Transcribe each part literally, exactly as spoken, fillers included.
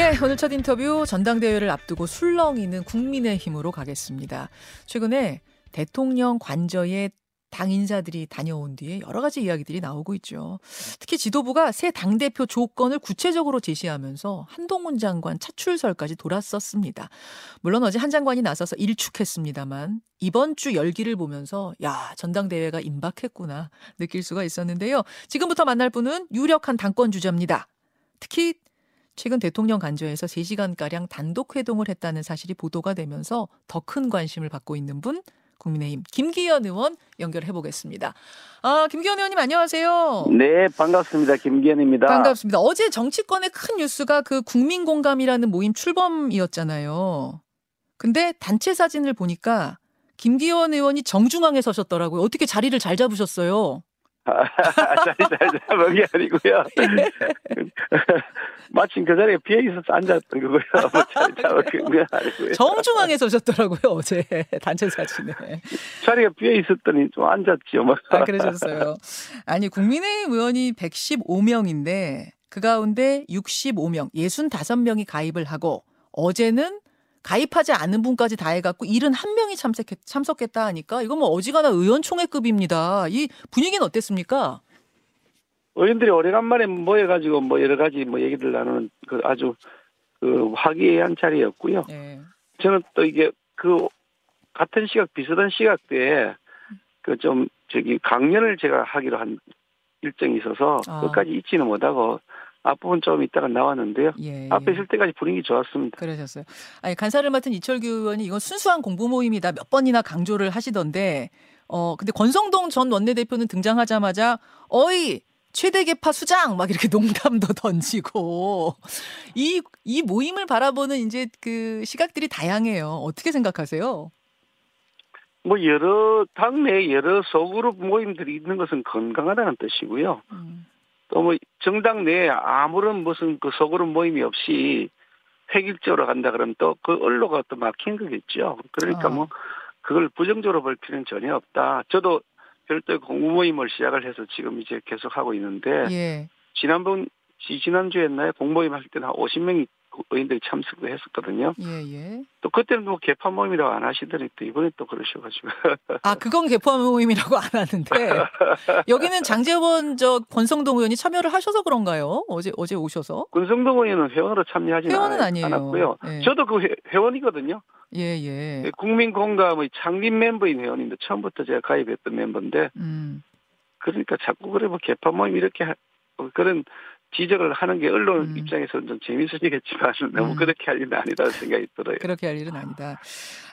예, 오늘 첫 인터뷰 전당대회를 앞두고 술렁이는 국민의힘으로 가겠습니다. 최근에 대통령 관저에 당 인사들이 다녀온 뒤에 여러 가지 이야기들이 나오고 있죠. 특히 지도부가 새 당대표 조건을 구체적으로 제시하면서 한동훈 장관 차출설까지 돌았었습니다. 물론 어제 한 장관이 나서서 일축했습니다만 이번 주 열기를 보면서 야, 전당대회가 임박했구나 느낄 수가 있었는데요. 지금부터 만날 분은 유력한 당권 주자입니다. 특히 최근 대통령 관저에서 세 시간가량 단독회동을 했다는 사실이 보도가 되면서 더 큰 관심을 받고 있는 분, 국민의힘 김기현 의원 연결해 보겠습니다. 아, 김기현 의원님 안녕하세요. 네, 반갑습니다. 김기현입니다. 반갑습니다. 어제 정치권의 큰 뉴스가 그 국민공감이라는 모임 출범이었잖아요. 근데 단체 사진을 보니까 김기현 의원이 정중앙에 서셨더라고요. 어떻게 자리를 잘 잡으셨어요? 자리 잘 잡은 게 아니고요. 예. 마침 그 자리에 피해 있어서 앉았던 거고요. 자리 잡은 게 아니고요. 정중앙에 서셨더라고요, 어제 단체 사진에. 자리에 피해 있었더니 좀 앉았지요. 막. 아, 그러셨어요. 아니, 국민의힘 의원이 백십오 명인데 그 가운데 육십오 명, 육십오 명이 가입을 하고 어제는 가입하지 않은 분까지 다 해갖고 칠십일 명이 참석했, 참석했다 하니까 이건 뭐 어지간한 의원총회급입니다. 이 분위기는 어땠습니까? 의원들이 오래간만에 모여가지고 뭐 여러 가지 뭐 얘기들 나누는 그 아주 그 화기애애한 자리였고요. 네. 저는 또 이게 그 같은 시각 비슷한 시각대에 그 좀 저기 강연을 제가 하기로 한 일정이 있어서 아. 끝까지 잊지는 못하고. 앞부분 좀 이따가 나왔는데요. 예, 예. 앞에 있을 때까지 분위기 좋았습니다. 그러셨어요. 아니, 간사를 맡은 이철규 의원이 이건 순수한 공부 모임이다 몇 번이나 강조를 하시던데, 어, 근데 권성동 전 원내대표는 등장하자마자, 어이! 최대 개파 수장! 막 이렇게 농담도 던지고, 이, 이 모임을 바라보는 이제 그 시각들이 다양해요. 어떻게 생각하세요? 뭐, 여러, 당내 여러 소그룹 모임들이 있는 것은 건강하다는 뜻이고요. 음. 또 뭐 정당 내에 아무런 무슨 그 소그룹 모임이 없이 획일적으로 간다 그러면 또 그 언로가 또 막힌 거겠죠. 그러니까 어. 뭐 그걸 부정적으로 볼 필요는 전혀 없다. 저도 별도의 공부 모임을 시작을 해서 지금 이제 계속 하고 있는데 예. 지난번 지난주였나요? 공모임 할 때는 한 오십 명이 의원들이 참석을 했었거든요. 예예. 또 그때는 뭐 개파 모임이라고 안 하시더니 또 이번에 또 그러셔가지고. 아, 그건 개파 모임이라고 안 하는데 여기는 장제원 저 권성동 의원이 참여를 하셔서 그런가요? 어제 어제 오셔서. 권성동 의원은 회원으로 참여하지는 회원은 아니에요. 않았고요. 예. 저도 그 회, 회원이거든요. 예예. 국민공감의 창립 멤버인 회원인데 처음부터 제가 가입했던 멤버인데. 음. 그러니까 자꾸 그래 뭐 개파 모임 이렇게 하, 그런. 지적을 하는 게 언론 음. 입장에서는 좀 재미있으시겠지만 너무 음. 그렇게 할 일은 아니다는 생각이 들어요. 그렇게 할 일은 아니다.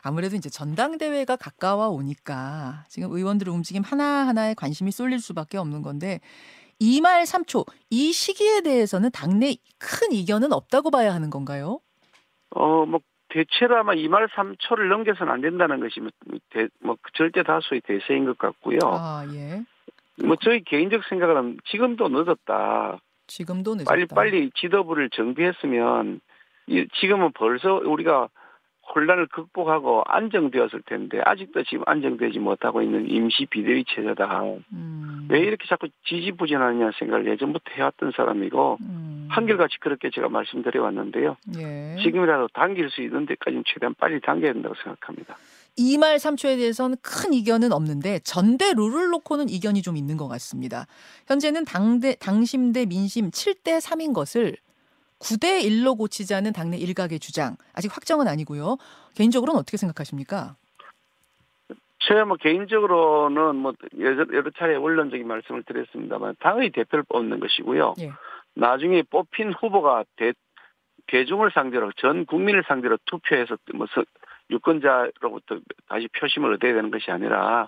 아무래도 이제 전당대회가 가까워 오니까 지금 의원들의 움직임 하나하나에 관심이 쏠릴 수밖에 없는 건데 이 말 삼 초 이 시기에 대해서는 당내 큰 이견은 없다고 봐야 하는 건가요? 어, 뭐 대체로 아마 이 말 삼 초를 넘겨서는 안 된다는 것이 뭐, 대, 뭐 절대 다수의 대세인 것 같고요. 아, 예. 뭐 저희 개인적 생각은 지금도 늦었다. 지금도 늦었다. 빨리 빨리 지도부를 정비했으면 지금은 벌써 우리가 혼란을 극복하고 안정되었을 텐데 아직도 지금 안정되지 못하고 있는 임시 비대위 체제다. 음. 왜 이렇게 자꾸 지지부진하느냐 생각을 예전부터 해왔던 사람이고 음. 한결같이 그렇게 제가 말씀드려왔는데요. 예. 지금이라도 당길 수 있는 데까지는 최대한 빨리 당겨야 된다고 생각합니다. 이 말 삼 초에 대해서는 큰 이견은 없는데 전대 룰을 놓고는 이견이 좀 있는 것 같습니다. 현재는 당대, 당심 대 민심 칠 대 삼인 것을 구 대 일로 고치자는 당내 일각의 주장. 아직 확정은 아니고요. 개인적으로는 어떻게 생각하십니까? 저야 뭐 개인적으로는 뭐 여러, 여러 차례 원론적인 말씀을 드렸습니다만 당의 대표를 뽑는 것이고요. 예. 나중에 뽑힌 후보가 대, 대중을 상대로 전 국민을 상대로 투표해서 뭐 유권자로부터 다시 표심을 얻어야 되는 것이 아니라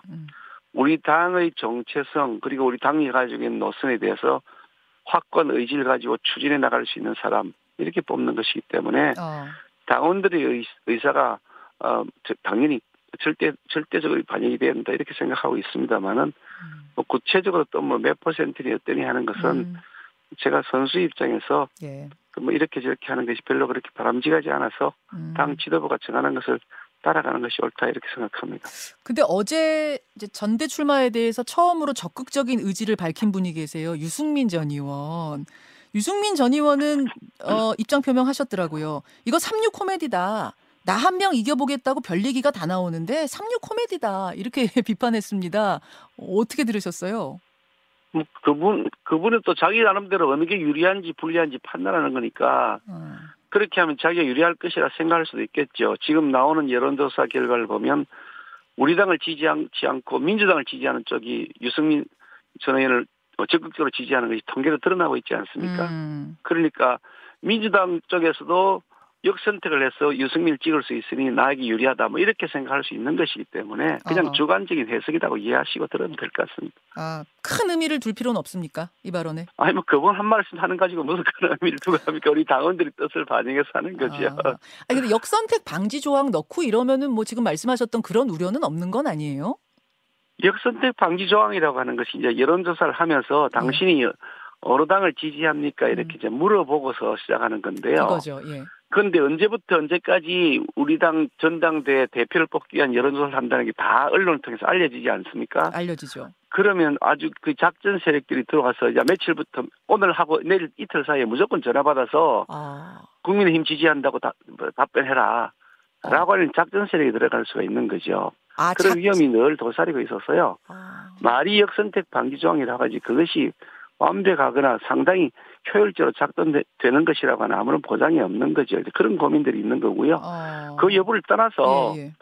우리 당의 정체성 그리고 우리 당이 가지고 있는 노선에 대해서 확고한 의지를 가지고 추진해 나갈 수 있는 사람 이렇게 뽑는 것이기 때문에 어. 당원들의 의사가 어, 당연히 절대, 절대적으로 반영이 된다 이렇게 생각하고 있습니다만은 음. 뭐 구체적으로 또 뭐 몇 퍼센트니 어떠니 하는 것은 음. 제가 선수 입장에서 예. 뭐 이렇게 저렇게 하는 것이 별로 그렇게 바람직하지 않아서 음. 당 지도부가 정하는 것을 따라가는 것이 옳다 이렇게 생각합니다. 근데 어제 이제 전대 출마에 대해서 처음으로 적극적인 의지를 밝힌 분이 계세요. 유승민 전 의원. 유승민 전 의원은 어, 입장 표명하셨더라고요. 이거 삼육 코미디다. 나 한 명 이겨보겠다고 별 얘기가 다 나오는데 삼육 코미디다. 이렇게 비판했습니다. 어떻게 들으셨어요? 그분, 그분은 또 자기 나름대로 어느 게 유리한지 불리한지 판단하는 거니까 음. 그렇게 하면 자기가 유리할 것이라 생각할 수도 있겠죠. 지금 나오는 여론조사 결과를 보면 우리 당을 지지하지 않고 민주당을 지지하는 쪽이 유승민 전 의원을 적극적으로 지지하는 것이 통계로 드러나고 있지 않습니까? 음. 그러니까 민주당 쪽에서도 역선택을 해서 유승민을 찍을 수 있으니 나에게 유리하다 뭐 이렇게 생각할 수 있는 것이기 때문에 그냥 어. 주관적인 해석이라고 이해하시고 들으면 될 것 같습니다. 아, 큰 의미를 둘 필요는 없습니까? 이 발언에? 아니 뭐 그분 한 말씀 하는 가지고 무슨 큰 의미를 두고 합니까? 우리 당원들이 뜻을 반영해서 하는 거지요. 아, 아니, 근데 역선택 방지 조항 넣고 이러면은 뭐 지금 말씀하셨던 그런 우려는 없는 건 아니에요? 역선택 방지 조항이라고 하는 것이 이제 여론조사를 하면서 당신이 음. 어느 당을 지지합니까? 이렇게 음. 이제 물어보고서 시작하는 건데요. 그거죠. 예. 근데 언제부터 언제까지 우리 당 전당대회 대표를 뽑기 위한 여론조사를 한다는 게 다 언론을 통해서 알려지지 않습니까? 알려지죠. 그러면 아주 그 작전 세력들이 들어가서 이제 며칠부터 오늘 하고 내일 이틀 사이에 무조건 전화 받아서 아. 국민의힘 지지한다고 다, 뭐, 답변해라. 아. 라고 하는 작전 세력이 들어갈 수가 있는 거죠. 아, 그런 작... 위험이 늘 도사리고 있어서요. 아. 말이 역선택 방지 조항이라고 하지 그것이 완벽하거나 상당히 효율적으로 작동되는 것이라고 하는 아무런 보장이 없는 거죠. 그런 고민들이 있는 거고요. 아... 그 여부를 떠나서 예, 예.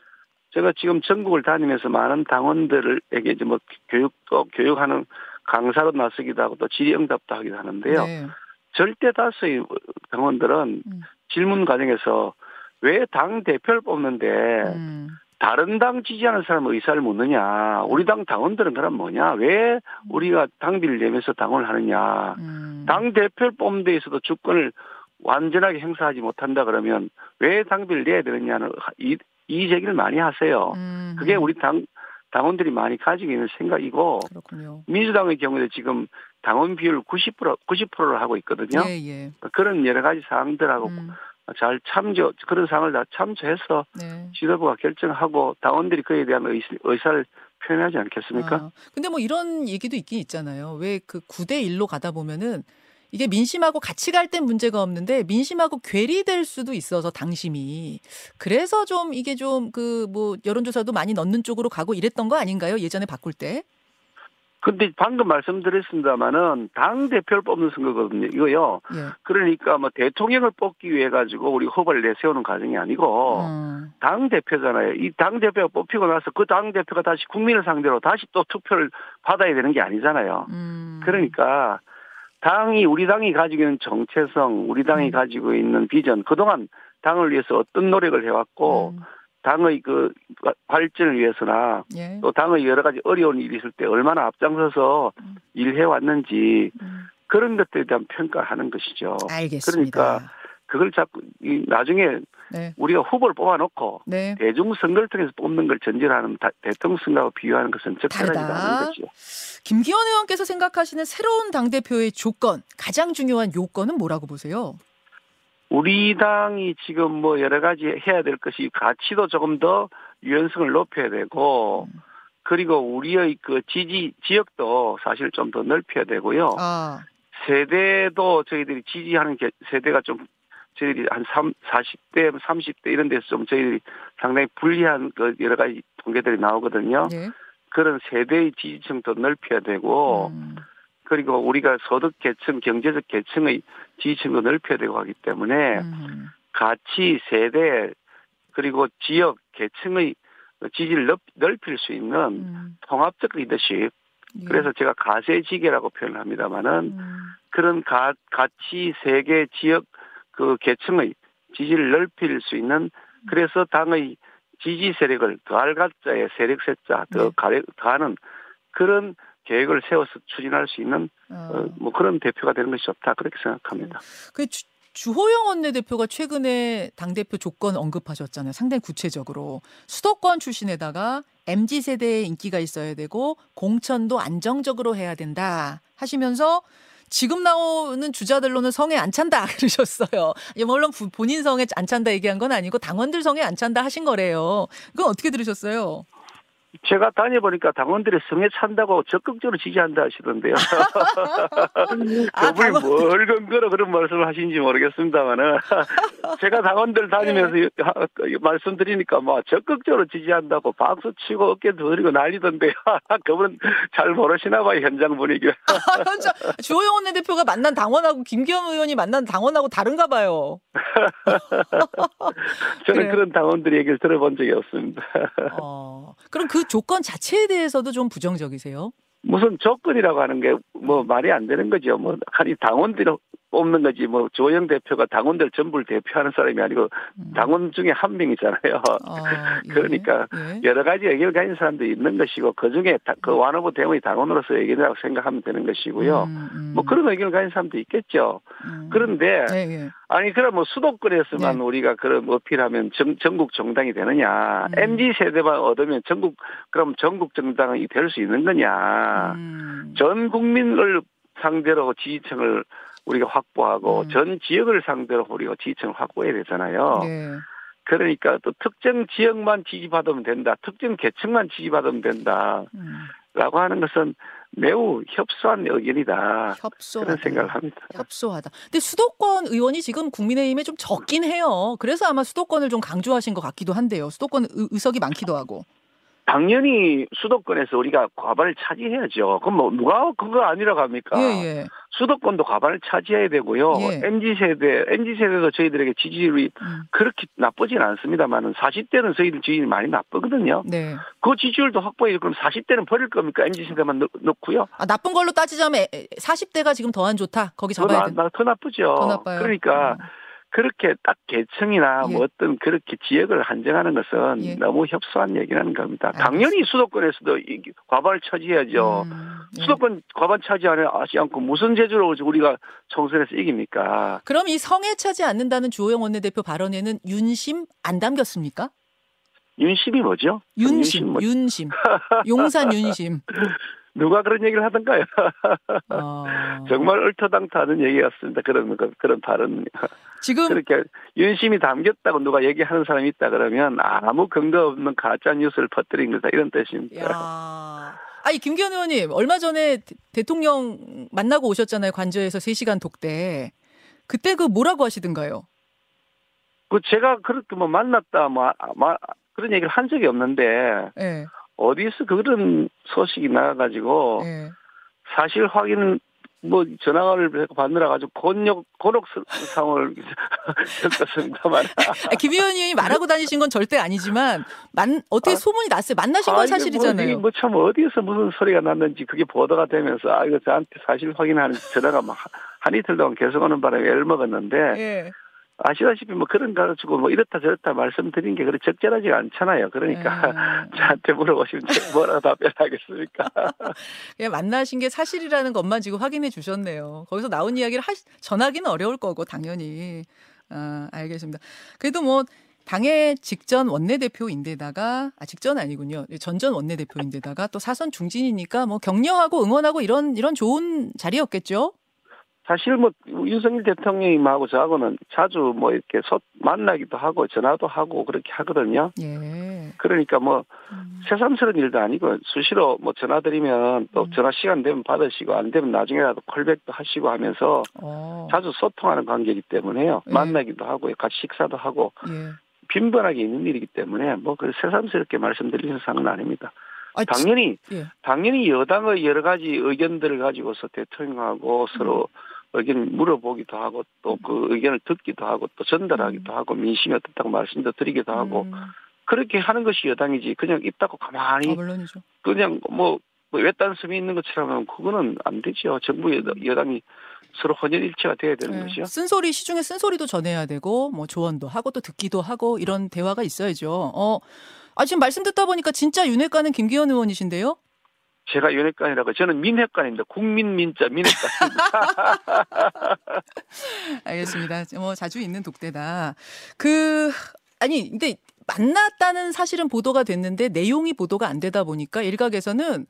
제가 지금 전국을 다니면서 많은 당원들에게 이제 뭐 교육도 교육하는 강사로 나서기도 하고 또 질의응답도 하기도 하는데요. 네. 절대 다수의 당원들은 음. 질문 과정에서 왜 당 대표를 뽑는데 음. 다른 당 지지하는 사람 의사를 묻느냐. 우리 당 당원들은 그럼 뭐냐. 왜 우리가 당비를 내면서 당원을 하느냐. 음. 당 대표를 뽑는 데 있어도 주권을 완전하게 행사하지 못한다 그러면 왜 당비를 내야 되느냐는 이, 이 제기를 많이 하세요. 음. 그게 우리 당, 당원들이 많이 가지고 있는 생각이고. 그렇군요. 민주당의 경우에 지금 당원 비율 구십 퍼센트, 구십 퍼센트를 하고 있거든요. 예, 예. 그런 여러 가지 사항들하고. 음. 잘 참조, 그런 상황을 다 참조해서 네. 지도부가 결정하고 당원들이 그에 대한 의사를 표현하지 않겠습니까? 아, 근데 뭐 이런 얘기도 있긴 있잖아요. 왜 그 구 대 일로 가다 보면은 이게 민심하고 같이 갈 땐 문제가 없는데 민심하고 괴리될 수도 있어서 당심이. 그래서 좀 이게 좀 그 뭐 여론조사도 많이 넣는 쪽으로 가고 이랬던 거 아닌가요? 예전에 바꿀 때. 근데 방금 말씀드렸습니다만은 당 대표를 뽑는 선거거든요. 이거요. 예. 그러니까 뭐 대통령을 뽑기 위해 가지고 우리 후보를 내세우는 과정이 아니고 음. 당 대표잖아요. 이 당 대표가 뽑히고 나서 그 당 대표가 다시 국민을 상대로 다시 또 투표를 받아야 되는 게 아니잖아요. 음. 그러니까 당이 우리 당이 가지고 있는 정체성, 우리 당이 음. 가지고 있는 비전, 그동안 당을 위해서 어떤 노력을 해왔고. 음. 당의 그 발전을 위해서나 예. 또 당의 여러 가지 어려운 일이 있을 때 얼마나 앞장서서 음. 일해왔는지 음. 그런 것들에 대한 평가하는 것이죠. 알겠습니다. 그러니까 그걸 자꾸 나중에 네. 우리가 후보를 뽑아놓고 네. 대중선거를 통해서 뽑는 걸 전제로 하는 대통령선거와 비유하는 것은 적절하지 않은 거죠. 김기현 의원께서 생각하시는 새로운 당대표의 조건, 가장 중요한 요건은 뭐라고 보세요? 우리 당이 지금 뭐 여러 가지 해야 될 것이 가치도 조금 더 유연성을 높여야 되고 음. 그리고 우리의 그 지지 지역도 사실 좀 더 넓혀야 되고요. 아. 세대도 저희들이 지지하는 세대가 좀 저희들이 한 사십 대, 삼십 대 이런 데서 좀 저희들이 상당히 불리한 그 여러 가지 통계들이 나오거든요. 네. 그런 세대의 지지층도 넓혀야 되고 음. 그리고 우리가 소득계층, 경제적 계층의 지지층도 넓혀야 되고 하기 때문에 음. 가치, 세대, 그리고 지역, 계층의 지지를 넓, 넓힐 수 있는 음. 통합적 리더십. 예. 그래서 제가 가세지계라고 표현을 합니다마는 음. 그런 가, 가치, 세계, 지역, 그 계층의 지지를 넓힐 수 있는 그래서 당의 지지 세력을 더할 가짜에 세력 세자, 더 네. 가려, 더하는 그런 계획을 세워서 추진할 수 있는 아. 어, 뭐 그런 대표가 되는 것이 좋다 그렇게 생각합니다. 그 주, 주호영 원내대표가 최근에 당대표 조건 언급하셨잖아요. 상당히 구체적으로 수도권 출신에다가 엠지 세대의 인기가 있어야 되고 공천도 안정적으로 해야 된다 하시면서 지금 나오는 주자들로는 성에 안 찬다 그러셨어요. 물론 본인 성에 안 찬다 얘기한 건 아니고 당원들 성에 안 찬다 하신 거래요. 그건 어떻게 들으셨어요? 제가 다녀보니까 당원들이 성에 찬다고 적극적으로 지지한다 하시던데요. 저분이 아, 뭘 근거로 그런 말씀을 하시는지 모르겠습니다만은 제가 당원들 다니면서 네. 말씀드리니까 뭐 적극적으로 지지한다고 박수치고 어깨 두드리고 난리던데요. 그분은 잘 모르시나 봐요. 현장 분위기. 아, 현장. 주호영 원내대표가 만난 당원하고 김기현 의원이 만난 당원하고 다른가 봐요. 저는 그래. 그런 당원들의 얘기를 들어본 적이 없습니다. 어, 그럼 그 조건 자체에 대해서도 좀 부정적이세요? 무슨 조건이라고 하는 게 뭐 말이 안 되는 거죠. 뭐 아니 당원들이 뽑는 거지 뭐 주호영 대표가 당원들 전부를 대표하는 사람이 아니고 당원 중에 한 명이잖아요. 아, 예. 그러니까 예. 여러 가지 의견을 가진 사람들이 있는 것이고 그중에 그 완 후보 대응이 당원으로서 의견이라고 생각하면 되는 것이고요. 음, 음. 뭐 그런 의견을 가진 사람도 있겠죠. 음. 그런데 예, 예. 아니 그럼 뭐 수도권에서만 예. 우리가 그런 어필하면 정, 전국 정당이 되느냐. 음. 엠지 세대만 얻으면 전국 그럼 전국 정당이 될 수 있는 거냐. 음. 전 국민을 상대로 지지층을 우리가 확보하고 음. 전 지역을 상대로 우리가 지지층을 확보해야 되잖아요. 네. 그러니까 또 특정 지역만 지지받으면 된다. 특정 계층만 지지받으면 된다. 음. 라고 하는 것은 매우 협소한 의견이다. 협소하다. 그런 생각을 합니다. 협소하다. 근데 수도권 의원이 지금 국민의힘에 좀 적긴 해요. 그래서 아마 수도권을 좀 강조하신 것 같기도 한데요. 수도권 의석이 많기도 하고. 당연히 수도권에서 우리가 과반을 차지해야죠. 그럼 뭐 누가 그거 아니라고 합니까? 예, 예. 수도권도 과반을 차지해야 되고요. 예. 엠지 세대, 엠지 세대도 저희들에게 지지율이 음. 그렇게 나쁘진 않습니다만 사십 대는 저희들 지지율이 많이 나쁘거든요. 네. 그 지지율도 확보해요. 그럼 사십 대는 버릴 겁니까? 엠지 세대만 넣, 넣고요. 아, 나쁜 걸로 따지자면 사십 대가 지금 더 안 좋다. 거기 잡아야 돼. 더 나쁘죠. 더 나빠요. 그러니까. 음. 그렇게 딱 계층이나 예. 뭐 어떤 그렇게 지역을 한정하는 것은 예. 너무 협소한 얘기라는 겁니다. 알겠습니다. 당연히 수도권에서도 과반을 차지해야죠. 음, 예. 수도권 과반 차지하지 않고 무슨 재주로 우리가 총선에서 이깁니까? 그럼 이 성에 차지 않는다는 주호영 원내대표 발언에는 윤심 안 담겼습니까? 윤심이 뭐죠? 윤심, 윤심. 뭐... 윤심. 용산 윤심. 누가 그런 얘기를 하던가요? 어... 정말 얼토당토하는 얘기였습니다. 그런 그런 발언. 지금 그렇게 윤심이 담겼다고 누가 얘기하는 사람이 있다 그러면 아무 근거 없는 가짜 뉴스를 퍼뜨린 거다 이런 뜻입니다. 야... 아니 김기현 의원님 얼마 전에 대통령 만나고 오셨잖아요. 관저에서 세 시간 독대. 그때 그 뭐라고 하시던가요? 그 제가 그렇게 뭐 만났다 뭐, 뭐 그런 얘기를 한 적이 없는데. 네. 어디서 그런 소식이 나가지고 네. 사실 확인 뭐 전화를 받느라 가지고 곤욕 곤혹상을 겪었습니다만 김 의원님이 말하고 다니신 건 절대 아니지만 만 어떻게 아, 소문이 났어요? 만나신 건 사실이잖아요. 뭐 참 어디에서 무슨 소리가 났는지 그게 보도가 되면서 아 이거 저한테 사실 확인하는 전화가 막 한 이틀 동안 계속 오는 바람에 열 먹었는데. 네. 아시다시피 뭐 그런 가르치고 뭐 이렇다 저렇다 말씀드린 게 그렇게 적절하지가 않잖아요. 그러니까 네. 저한테 물어보시면 제가 뭐라고 답변하겠습니까? 예, 만나신 게 사실이라는 것만 지금 확인해 주셨네요. 거기서 나온 이야기를 하시, 전하기는 어려울 거고 당연히. 아, 알겠습니다. 그래도 뭐 당의 직전 원내대표인데다가 아 직전 아니군요. 전전 원내대표인데다가 또 사선 중진이니까 뭐 격려하고 응원하고 이런 이런 좋은 자리였겠죠? 사실 뭐 윤석열 대통령님하고 저하고는 자주 뭐 이렇게 소, 만나기도 하고 전화도 하고 그렇게 하거든요. 예. 그러니까 뭐 음. 새삼스러운 일도 아니고 수시로 뭐 전화드리면 또 음. 전화 시간 되면 받으시고 안 되면 나중에라도 콜백도 하시고 하면서 오. 자주 소통하는 관계이기 때문에요. 예. 만나기도 하고 같이 식사도 하고 예. 빈번하게 있는 일이기 때문에 뭐 그 새삼스럽게 말씀드리는 상은 아닙니다. 아, 당연히 예. 당연히 여당의 여러 가지 의견들을 가지고서 대통령하고 서로 음. 의견을 물어보기도 하고 또 그 의견을 듣기도 하고 또 전달하기도 음. 하고 민심이 어떻다고 말씀도 드리기도 하고 음. 그렇게 하는 것이 여당이지 그냥 입 닫고 가만히 아, 물론이죠. 그냥 뭐 외딴섬이 있는 것처럼 하면 그거는 안 되죠. 정부 여당이 서로 혼연일체가 돼야 되는 네. 거죠. 쓴소리 시중에 쓴소리도 전해야 되고 뭐 조언도 하고 또 듣기도 하고 이런 대화가 있어야죠. 어, 아 지금 말씀 듣다 보니까 진짜 윤핵관은 김기현 의원이신데요. 제가 윤핵관이라고 저는 민핵관입니다. 국민 민자 민핵관입니다. 알겠습니다. 뭐 자주 있는 독대다. 그 아니 근데 만났다는 사실은 보도가 됐는데 내용이 보도가 안 되다 보니까 일각에서는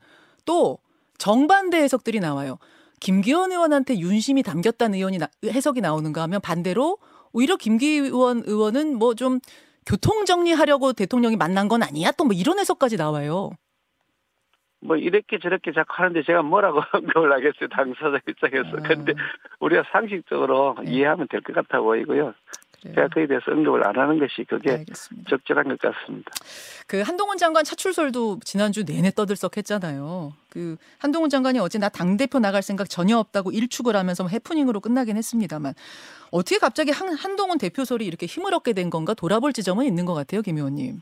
또 정반대 해석들이 나와요. 김기현 의원한테 윤심이 담겼다는 의원이 나, 해석이 나오는가 하면 반대로 오히려 김기현 의원은 뭐 좀 교통 정리하려고 대통령이 만난 건 아니야? 또 뭐 이런 해석까지 나와요. 뭐 이렇게 저렇게 자꾸 하는데 제가 뭐라고 언급을 하겠어요, 당사자 입장에서. 그런데 음. 우리가 상식적으로 네. 이해하면 될 것 같아 보이고요. 그래요. 제가 그에 대해서 언급을 안 하는 것이 그게 알겠습니다. 적절한 것 같습니다. 그 한동훈 장관 차출설도 지난주 내내 떠들썩했잖아요. 그 한동훈 장관이 어제 나 당대표 나갈 생각 전혀 없다고 일축을 하면서 해프닝으로 끝나긴 했습니다만 어떻게 갑자기 한, 한동훈 대표설이 이렇게 힘을 얻게 된 건가 돌아볼 지점은 있는 것 같아요, 김 의원님.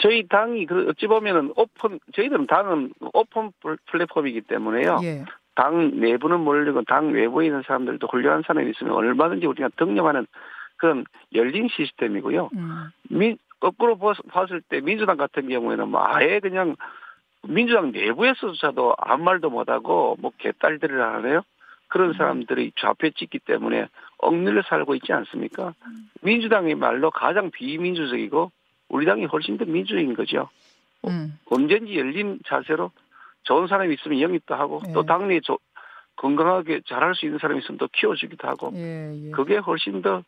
저희 당이 그 어찌 보면은 오픈 저희들은 당은 오픈 플랫폼이기 때문에요. 예. 당 내부는 몰리고 당 외부에 있는 사람들도 훌륭한 사람이 있으면 얼마든지 우리가 득념하는 그런 열린 시스템이고요. 음. 민, 거꾸로 봤을 때 민주당 같은 경우에는 뭐 아예 그냥 민주당 내부에서조차도 아무 말도 못하고 뭐 개딸들을 하네요. 그런 사람들이 좌표에 찍기 때문에 억눌려 살고 있지 않습니까? 음. 민주당이 말로 가장 비민주적이고 우리 당이 훨씬 더 민주적인 거죠. 음. 언제든지 열린 자세로 좋은 사람이 있으면 영입도 하고 예. 또 당내에 조, 건강하게 잘할 수 있는 사람이 있으면 또 키워주기도 하고 예, 예. 그게 훨씬 더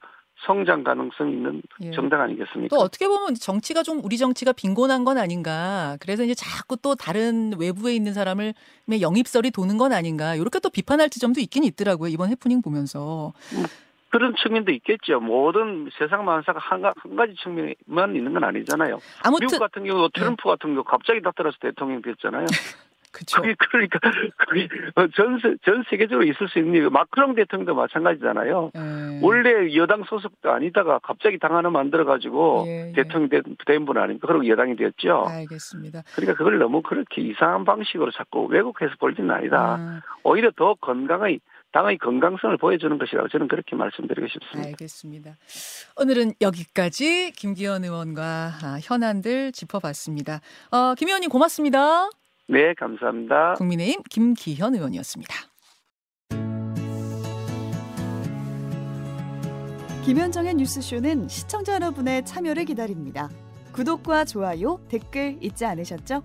성장 가능성이 있는 예. 정당 아니겠습니까? 또 어떻게 보면 정치가 좀 우리 정치가 빈곤한 건 아닌가. 그래서 이제 자꾸 또 다른 외부에 있는 사람을 영입설이 도는 건 아닌가. 이렇게 또 비판할 지점도 있긴 있더라고요. 이번 해프닝 보면서. 음. 그런 측면도 있겠죠. 모든 세상 만사가 한, 한 가지 측면만 있는 건 아니잖아요. 아무튼, 미국 같은 경우 트럼프 네. 같은 경우 갑자기 나타나서 대통령이 됐잖아요. 그쵸. 그게 그러니까 그게 전, 전 세계적으로 있을 수 있는 일이고 마크롱 대통령도 마찬가지잖아요. 음. 원래 여당 소속도 아니다가 갑자기 당 하나 만들어가지고 예, 예. 대통령 된 분 아닙니까? 그리고 여당이 됐죠. 알겠습니다. 그러니까 그걸 너무 그렇게 이상한 방식으로 자꾸 왜곡해서 볼 일은 아니다. 음. 오히려 더 건강의 당의 건강성을 보여주는 것이라고 저는 그렇게 말씀드리고 싶습니다. 알겠습니다. 오늘은 여기까지 김기현 의원과 현안들 짚어봤습니다. 어, 김 의원님 고맙습니다. 네, 감사합니다. 국민의힘 김기현 의원이었습니다. 김현정의 뉴스쇼는 시청자 여러분의 참여를 기다립니다. 구독과 좋아요, 댓글 잊지 않으셨죠?